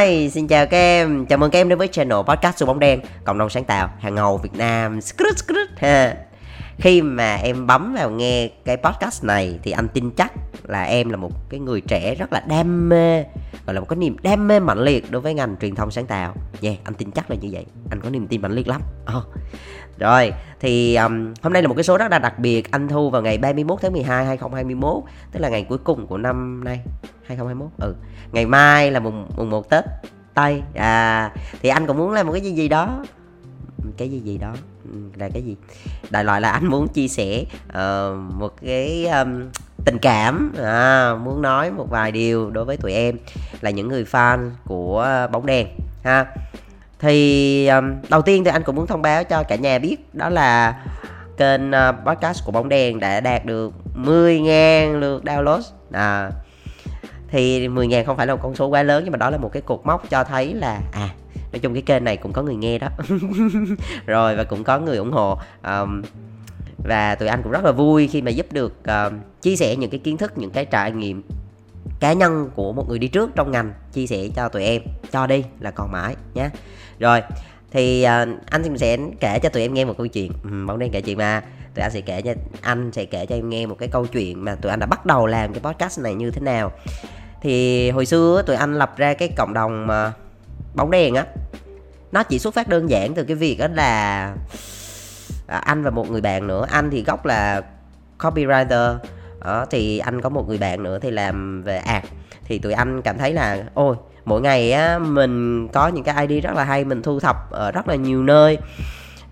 Hi, xin chào các em. Chào mừng các em đến với channel podcast của Bóng Đèn, cộng đồng sáng tạo hàng ngầu Việt Nam. Khi mà em bấm vào nghe cái podcast này thì anh tin chắc là em là một cái người trẻ rất là đam mê, gọi là một cái niềm đam mê mạnh liệt đối với ngành truyền thông sáng tạo. Anh tin chắc là như vậy. Anh có niềm tin mạnh liệt lắm. Rồi, thì hôm nay là một cái số rất là đặc biệt. Anh thu vào ngày 31 tháng 12, 2021, tức là ngày cuối cùng của năm nay 2021. Ngày mai là mùng 1 Tết Tây. Thì anh cũng muốn làm một cái gì đó. Đại loại là anh muốn chia sẻ một cái tình cảm, muốn nói một vài điều đối với tụi em là những người fan của Bóng Đèn ha. Thì đầu tiên thì anh cũng muốn thông báo cho cả nhà biết, đó là kênh podcast của Bóng Đèn đã đạt được 10.000 lượt download. Thì 10.000 không phải là một con số quá lớn, nhưng mà đó là một cái cột mốc cho thấy là nói chung cái kênh này cũng có người nghe đó. Rồi, và cũng có người ủng hộ. Và tụi anh cũng rất là vui khi mà giúp được chia sẻ những cái kiến thức, những cái trải nghiệm cá nhân của một người đi trước trong ngành, chia sẻ cho tụi em. Cho đi là còn mãi nhé. Rồi, thì anh sẽ kể cho tụi em nghe một câu chuyện. Bóng Đen kể chuyện mà. Anh sẽ kể cho em nghe một cái câu chuyện mà tụi anh đã bắt đầu làm cái podcast này như thế nào. Thì hồi xưa tụi anh lập ra cái cộng đồng Bóng Đèn á, nó chỉ xuất phát đơn giản từ cái việc đó là anh và một người bạn nữa. Anh thì gốc là copywriter, thì anh có một người bạn nữa thì làm về ad. Thì tụi anh cảm thấy là ôi, mỗi ngày á mình có những cái idea rất là hay, mình thu thập ở rất là nhiều nơi,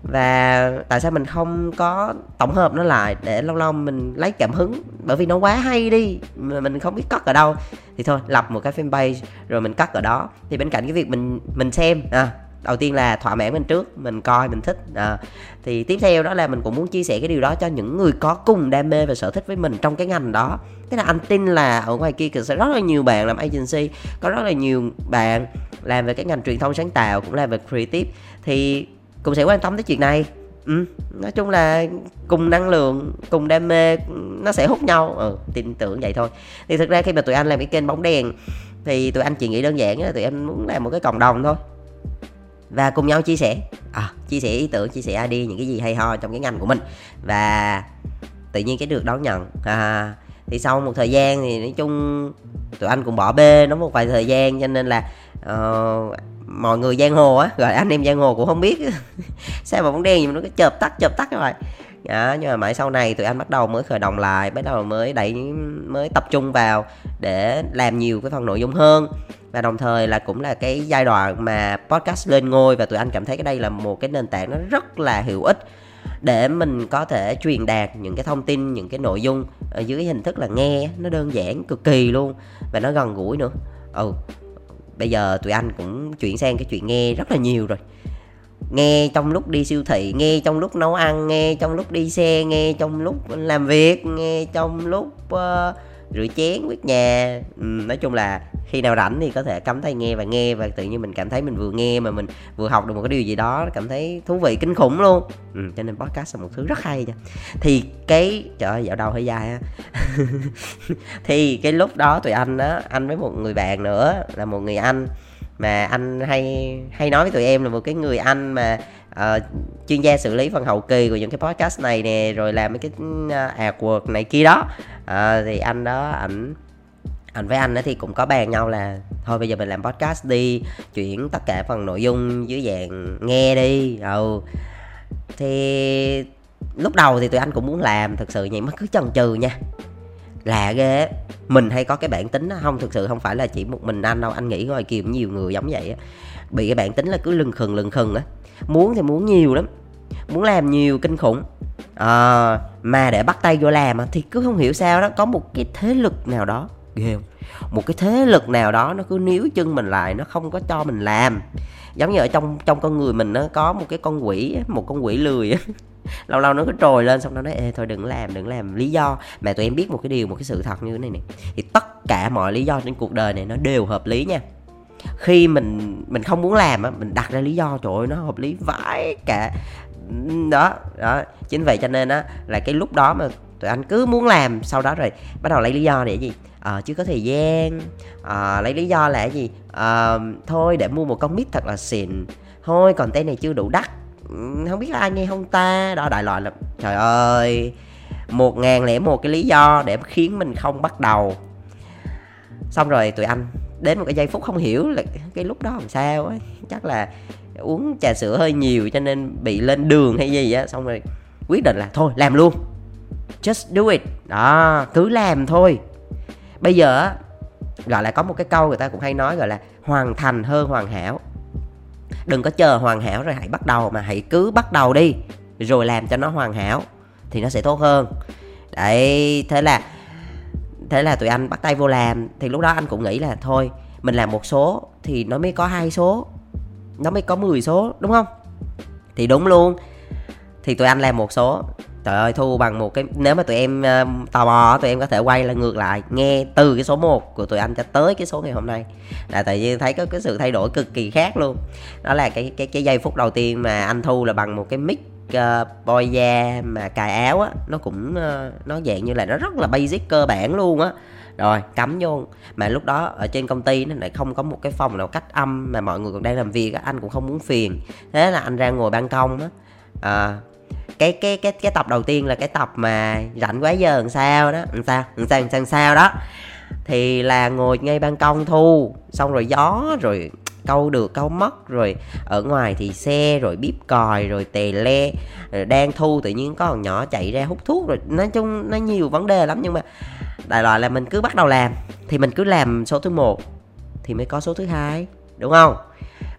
và tại sao mình không có tổng hợp nó lại để lâu lâu mình lấy cảm hứng, bởi vì nó quá hay đi mà mình không biết cất ở đâu. Thì thôi, lập một cái fanpage rồi mình cất ở đó. Thì bên cạnh cái việc mình xem, đầu tiên là thỏa mãn mình trước, mình coi mình thích, thì tiếp theo đó là mình cũng muốn chia sẻ cái điều đó cho những người có cùng đam mê và sở thích với mình trong cái ngành đó. Thế là anh tin là ở ngoài kia sẽ rất là nhiều bạn làm agency, có rất là nhiều bạn làm về cái ngành truyền thông sáng tạo, cũng làm về creative, thì cũng sẽ quan tâm tới chuyện này. Nói chung là cùng năng lượng, cùng đam mê, nó sẽ hút nhau. Tin tưởng vậy thôi. Thì thực ra khi mà tụi anh làm cái kênh Bóng Đèn thì tụi anh chỉ nghĩ đơn giản là tụi anh muốn làm một cái cộng đồng thôi, và cùng nhau chia sẻ, chia sẻ ý tưởng, chia sẻ idea, những cái gì hay ho trong cái ngành của mình. Và tự nhiên cái được đón nhận. Thì sau một thời gian thì nói chung tụi anh cũng bỏ bê nó một vài thời gian, cho nên là mọi người giang hồ á, rồi anh em giang hồ cũng không biết sao mà Bóng Đen gì mà nó cứ chợp tắt rồi. Nhưng mà mãi sau này tụi anh bắt đầu mới khởi động lại, bắt đầu mới tập trung vào để làm nhiều cái phần nội dung hơn. Và đồng thời là cũng là cái giai đoạn mà podcast lên ngôi, và tụi anh cảm thấy cái đây là một cái nền tảng nó rất là hữu ích để mình có thể truyền đạt những cái thông tin, những cái nội dung ở dưới hình thức là nghe. Nó đơn giản cực kỳ luôn, và nó gần gũi nữa. Bây giờ tụi anh cũng chuyển sang cái chuyện nghe rất là nhiều rồi. Nghe trong lúc đi siêu thị, nghe trong lúc nấu ăn, nghe trong lúc đi xe, nghe trong lúc làm việc, nghe trong lúc rửa chén, quét nhà. Nói chung là khi nào rảnh thì có thể cắm tai nghe và nghe, và tự nhiên mình cảm thấy mình vừa nghe mà mình vừa học được một cái điều gì đó, cảm thấy thú vị kinh khủng luôn. Cho nên podcast là một thứ rất hay. Thì cái trời ơi, dạo đầu hơi dài ha. Thì cái lúc đó tụi anh á, anh với một người bạn nữa, là một người anh mà anh hay nói với tụi em là một cái người anh mà chuyên gia xử lý phần hậu kỳ của những cái podcast này nè, rồi làm mấy cái artwork này kia đó. Thì anh đó, anh với anh thì cũng có bàn nhau là thôi bây giờ mình làm podcast đi, chuyển tất cả phần nội dung dưới dạng nghe đi. Thì lúc đầu thì tụi anh cũng muốn làm thực sự vậy, mà cứ chần chừ nha. Lạ ghê, mình hay có cái bản tính đó. Không, thực sự không phải là chỉ một mình anh đâu, anh nghĩ ngoài kia nhiều người giống vậy á, bị cái bản tính là cứ lừng khừng á, muốn thì muốn nhiều lắm, muốn làm nhiều kinh khủng, mà để bắt tay vô làm thì cứ không hiểu sao đó, có một cái thế lực nào đó ghê không? Một cái thế lực nào đó nó cứ níu chân mình lại, nó không có cho mình làm. Giống như ở trong con người mình nó có một cái con quỷ, một con quỷ lười. Lâu lâu nó cứ trồi lên, xong nó nói thôi đừng làm. Lý do mà tụi em biết một cái điều, một cái sự thật như thế này nè, thì tất cả mọi lý do trên cuộc đời này nó đều hợp lý nha. Khi mình không muốn làm á, mình đặt ra lý do, trời ơi nó hợp lý vãi cả đó. Chính vậy cho nên á là cái lúc đó mà tụi anh cứ muốn làm, sau đó rồi bắt đầu lấy lý do để gì chưa có thời gian, lấy lý do là gì, thôi để mua một con mic thật là xịn, thôi còn cái này chưa đủ đắt, không biết là ai nghe không ta đó, đại loại là trời ơi 1001 cái lý do để khiến mình không bắt đầu. Xong rồi tụi anh đến một cái giây phút không hiểu là cái lúc đó làm sao ấy, chắc là uống trà sữa hơi nhiều cho nên bị lên đường hay gì á, xong rồi quyết định là thôi làm luôn, just do it đó, cứ làm thôi. Bây giờ gọi là có một cái câu người ta cũng hay nói gọi là hoàn thành hơn hoàn hảo, đừng có chờ hoàn hảo rồi hãy bắt đầu, mà hãy cứ bắt đầu đi rồi làm cho nó hoàn hảo thì nó sẽ tốt hơn đấy. Thế là tụi anh bắt tay vô làm. Thì lúc đó anh cũng nghĩ là thôi mình làm một số thì nó mới có 2 số, nó mới có 10 số, đúng không? Thì đúng luôn. Thì tụi anh làm 1 số, trời ơi thu bằng một cái. Nếu mà tụi em tò mò, tụi em có thể quay lại ngược lại nghe từ cái số 1 của tụi anh cho tới cái số ngày hôm nay, là tại vì thấy có cái sự thay đổi cực kỳ khác luôn. Đó là cái giây phút đầu tiên mà anh thu là bằng một cái mic bôi da mà cài áo á, nó cũng nó dạng như là nó rất là basic cơ bản luôn á, rồi cắm vô. Mà lúc đó ở trên công ty nó lại không có một cái phòng nào cách âm mà mọi người còn đang làm việc á, anh cũng không muốn phiền, thế là anh ra ngồi ban công á. Cái tập đầu tiên là cái tập mà rảnh quá giờ làm sao đó, thì là ngồi ngay ban công thu, xong rồi gió rồi câu được câu mất, rồi ở ngoài thì xe rồi bíp còi rồi tè le, rồi đang thu tự nhiên có con nhỏ chạy ra hút thuốc, rồi nói chung nó nhiều vấn đề lắm. Nhưng mà đại loại là mình cứ bắt đầu làm, thì mình cứ làm số thứ 1 thì mới có số thứ 2, đúng không?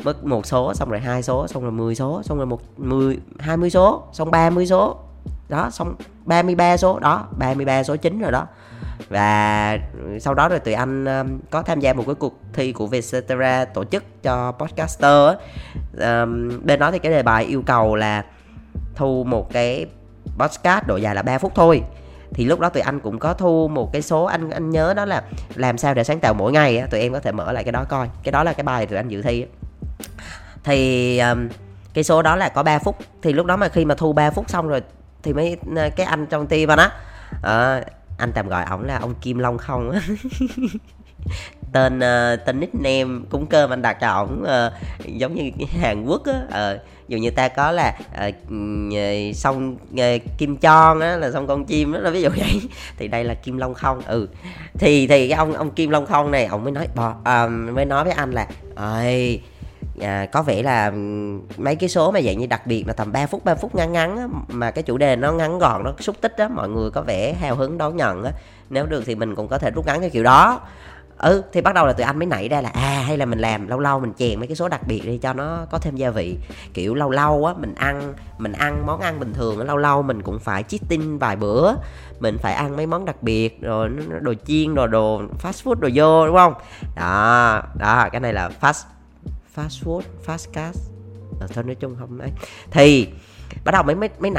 Mất 1 số, xong rồi 2 số, xong rồi 10 số, xong rồi 20 số, xong 30 số đó, xong 33 số đó, 33 số chính rồi đó. Và sau đó rồi tụi anh có tham gia một cái cuộc thi của Vietcetera tổ chức cho podcaster. Bên đó thì cái đề bài yêu cầu là thu một cái podcast độ dài là 3 phút thôi. Thì lúc đó tụi anh cũng có thu một cái số, anh nhớ đó là làm sao để sáng tạo mỗi ngày. Tụi em có thể mở lại cái đó coi, cái đó là cái bài tụi anh dự thi. Thì cái số đó là có 3 phút. Thì lúc đó mà khi mà thu 3 phút xong rồi thì mấy cái anh trong team anh á, anh tạm gọi ổng là ông Kim Long không á tên nickname cúng cơm anh đặt cho ổng giống như Hàn Quốc á, dù như ta có là xong Kim Chon á là xong con chim đó, là ví dụ vậy. Thì đây là Kim Long không. Thì cái ông Kim Long không này, ổng mới nói với anh là ơi, có vẻ là mấy cái số mà dạng như đặc biệt là tầm 3 phút ngắn á, mà cái chủ đề nó ngắn gọn, nó xúc tích á, mọi người có vẻ hào hứng đón nhận á. Nếu được thì mình cũng có thể rút ngắn cái kiểu đó. Thì bắt đầu là tụi anh mới nảy ra là hay là mình làm lâu mình chèn mấy cái số đặc biệt đi cho nó có thêm gia vị. Kiểu lâu á, mình ăn món ăn bình thường, lâu mình cũng phải cheating vài bữa, mình phải ăn mấy món đặc biệt, rồi đồ chiên, đồ fast food, đồ vô, đúng không? Đó, cái này là fast food, fastcast. Thôi nói chung không ấy. Thì bắt đầu mới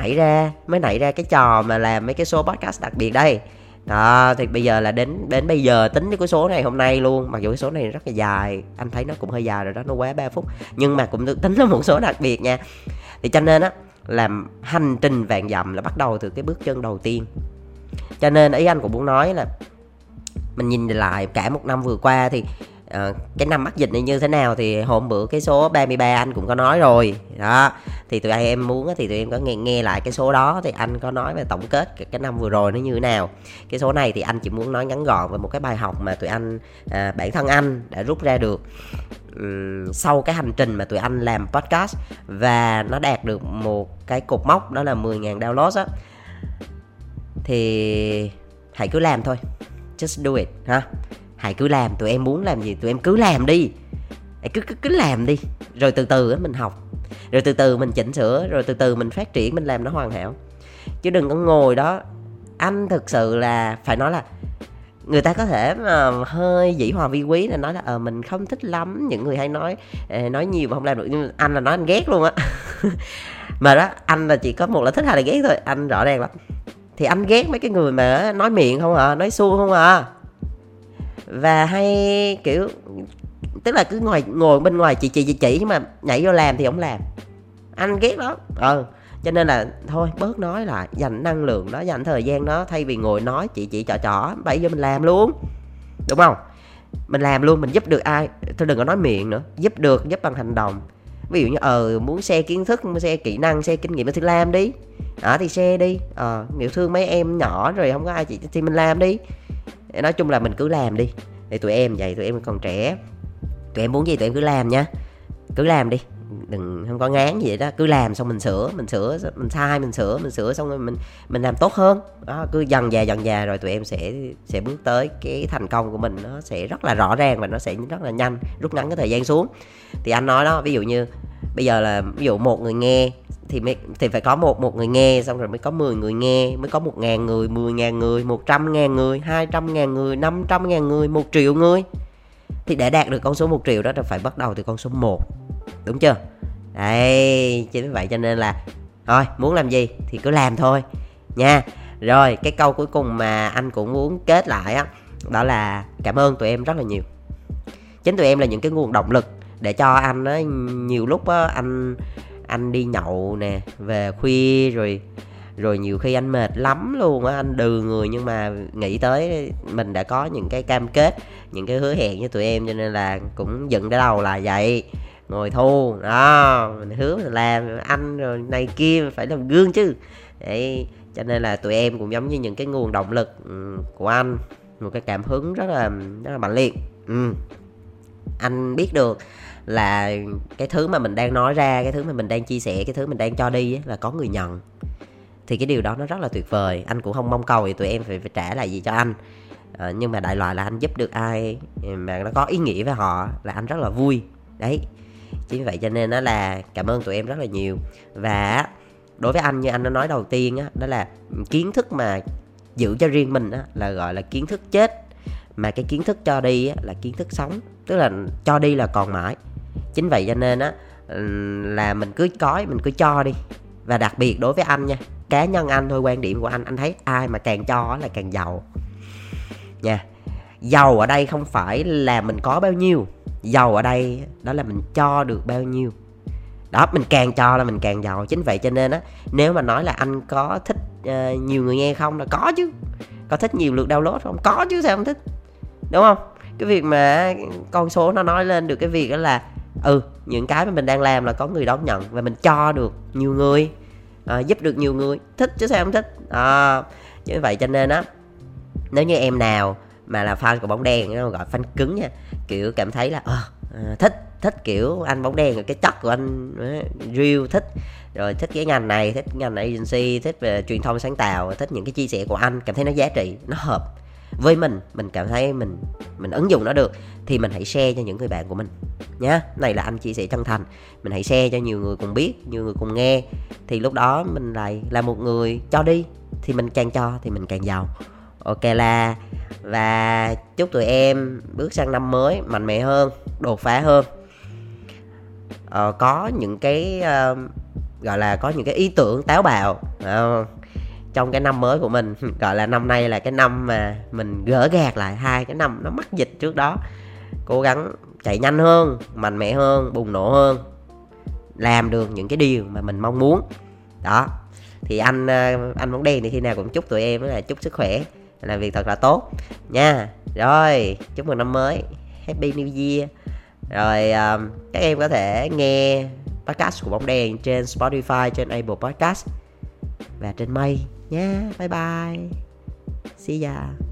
nảy ra cái trò mà làm mấy cái số podcast đặc biệt đây. Đó, thì bây giờ là đến bây giờ tính cái số này hôm nay luôn. Mặc dù cái số này rất là dài, anh thấy nó cũng hơi dài rồi đó, nó quá 3 phút. Nhưng mà cũng được tính là một số đặc biệt nha. Thì cho nên á, làm hành trình vạn dặm là bắt đầu từ cái bước chân đầu tiên. Cho nên ý anh cũng muốn nói là mình nhìn lại cả một năm vừa qua thì cái năm mắc dịch này như thế nào. Thì hôm bữa cái số 33 anh cũng có nói rồi đó. Thì tụi em muốn thì tụi em có nghe lại cái số đó. Thì anh có nói về tổng kết cái năm vừa rồi nó như thế nào. Cái số này thì anh chỉ muốn nói ngắn gọn về một cái bài học mà tụi anh, bản thân anh đã rút ra được sau cái hành trình mà tụi anh làm podcast. Và nó đạt được một cái cột mốc, đó là 10.000 downloads á. Thì hãy cứ làm thôi, just do it ha. Hãy cứ làm, tụi em muốn làm gì tụi em cứ làm đi. Hãy cứ làm đi. Rồi từ từ mình học, rồi từ từ mình chỉnh sửa, rồi từ từ mình phát triển, mình làm nó hoàn hảo. Chứ đừng có ngồi đó. Anh thực sự là phải nói là người ta có thể hơi dĩ hòa vi quý là nói là mình không thích lắm những người hay nói nhiều mà không làm được. Nhưng anh là nói anh ghét luôn á mà đó, anh là chỉ có một là thích hay là ghét thôi. Anh rõ ràng lắm. Thì anh ghét mấy cái người mà nói miệng không à, nói suông không à, và hay kiểu tức là cứ ngồi bên ngoài chỉ nhưng mà nhảy vô làm thì không làm. Anh ghét lắm. Cho nên là thôi bớt nói lại, dành năng lượng đó, dành thời gian đó, thay vì ngồi nói chỉ trỏ, bây giờ mình làm luôn. đúng không? Mình làm luôn, mình giúp được ai, thôi đừng có nói miệng nữa, giúp được, giúp bằng hành động. Ví dụ như muốn share kiến thức, share kỹ năng, share kinh nghiệm thì làm đi. Thì share đi, nhiều thương mấy em nhỏ rồi không có ai chỉ thì mình làm đi. Nói chung là mình cứ làm đi. Để tụi em vậy, tụi em còn trẻ, tụi em muốn gì tụi em cứ làm nha. Cứ làm đi, đừng không có ngán gì đó, cứ làm xong mình sửa, mình sai mình sửa xong rồi mình làm tốt hơn. Đó, cứ dần dà rồi tụi em sẽ bước tới cái thành công của mình, nó sẽ rất là rõ ràng và nó sẽ rất là nhanh, rút ngắn cái thời gian xuống. Thì anh nói đó, ví dụ như bây giờ là ví dụ một người nghe thì phải có một người nghe, xong rồi mới có 10 người nghe, mới có 1.000 người, 10.000 người, 100.000 người, 200.000 người, 500.000 người, 1 triệu người. Thì để đạt được con số 1 triệu đó là phải bắt đầu từ con số 1. Đúng chưa? Đấy, chính vậy cho nên là thôi, muốn làm gì thì cứ làm thôi nha. Rồi, cái câu cuối cùng mà anh cũng muốn kết lại á, đó là cảm ơn tụi em rất là nhiều. Chính tụi em là những cái nguồn động lực để cho anh á, nhiều lúc á, anh đi nhậu nè, về khuya rồi nhiều khi anh mệt lắm luôn á, anh đừ người, nhưng mà nghĩ tới mình đã có những cái cam kết, những cái hứa hẹn với tụi em, cho nên là cũng dựng cái đầu là vậy, ngồi thu đó, mình hứa mình làm, anh rồi này kia phải làm gương chứ. Đấy, cho nên là tụi em cũng giống như những cái nguồn động lực của anh, một cái cảm hứng rất là mạnh liệt. Anh biết được là cái thứ mà mình đang nói ra, cái thứ mà mình đang chia sẻ, cái thứ mình đang cho đi ấy, là có người nhận. Thì cái điều đó nó rất là tuyệt vời. Anh cũng không mong cầu thì tụi em phải trả lại gì cho anh, nhưng mà đại loại là anh giúp được ai mà nó có ý nghĩa với họ là anh rất là vui. Đấy, chính vậy cho nên đó là cảm ơn tụi em rất là nhiều. Và đối với anh, như anh đã nói đầu tiên á, đó là kiến thức mà giữ cho riêng mình á, là gọi là kiến thức chết, mà cái kiến thức cho đi á, là kiến thức sống, tức là cho đi là còn mãi. Chính vậy cho nên á, là mình cứ cói, mình cứ cho đi. Và đặc biệt đối với anh nha, cá nhân anh thôi, quan điểm của anh thấy ai mà càng cho là càng giàu nha. Giàu ở đây không phải là mình có bao nhiêu, giàu ở đây đó là mình cho được bao nhiêu. Đó, mình càng cho là mình càng giàu. Chính vậy cho nên á, nếu mà nói là anh có thích nhiều người nghe không, là có chứ. Có thích nhiều lượt download không? Có chứ, sao không thích, đúng không? Cái việc mà con số nó nói lên được cái việc đó là những cái mà mình đang làm là có người đón nhận, và mình cho được nhiều người, giúp được nhiều người, thích chứ sao không thích. Như vậy cho nên á, nếu như em nào mà là fan của Bóng Đèn, gọi fan cứng nha, kiểu cảm thấy là thích kiểu anh Bóng Đèn, cái chất của anh real thích, rồi thích cái ngành này, thích ngành agency, thích về truyền thông sáng tạo, thích những cái chia sẻ của anh, cảm thấy nó giá trị, nó hợp với mình cảm thấy mình ứng dụng nó được, thì mình hãy share cho những người bạn của mình nhá. Này là anh chia sẻ chân thành, mình hãy share cho nhiều người cùng biết, nhiều người cùng nghe, thì lúc đó mình lại là một người cho đi, thì mình càng cho thì mình càng giàu. Ok là, và chúc tụi em bước sang năm mới mạnh mẽ hơn, đột phá hơn, có những cái gọi là có những cái ý tưởng táo bạo trong cái năm mới của mình. Gọi là năm nay là cái năm mà mình gỡ gạc lại hai cái năm nó mắc dịch trước đó, cố gắng chạy nhanh hơn, mạnh mẽ hơn, bùng nổ hơn, làm được những cái điều mà mình mong muốn. Đó, thì anh Bóng Đèn thì khi nào cũng chúc tụi em là chúc sức khỏe, làm việc thật là tốt nha. Rồi, chúc mừng năm mới, Happy New Year. Rồi các em có thể nghe podcast của Bóng Đèn trên Spotify, trên Apple Podcast và trên Mây nha. Bye bye, see ya.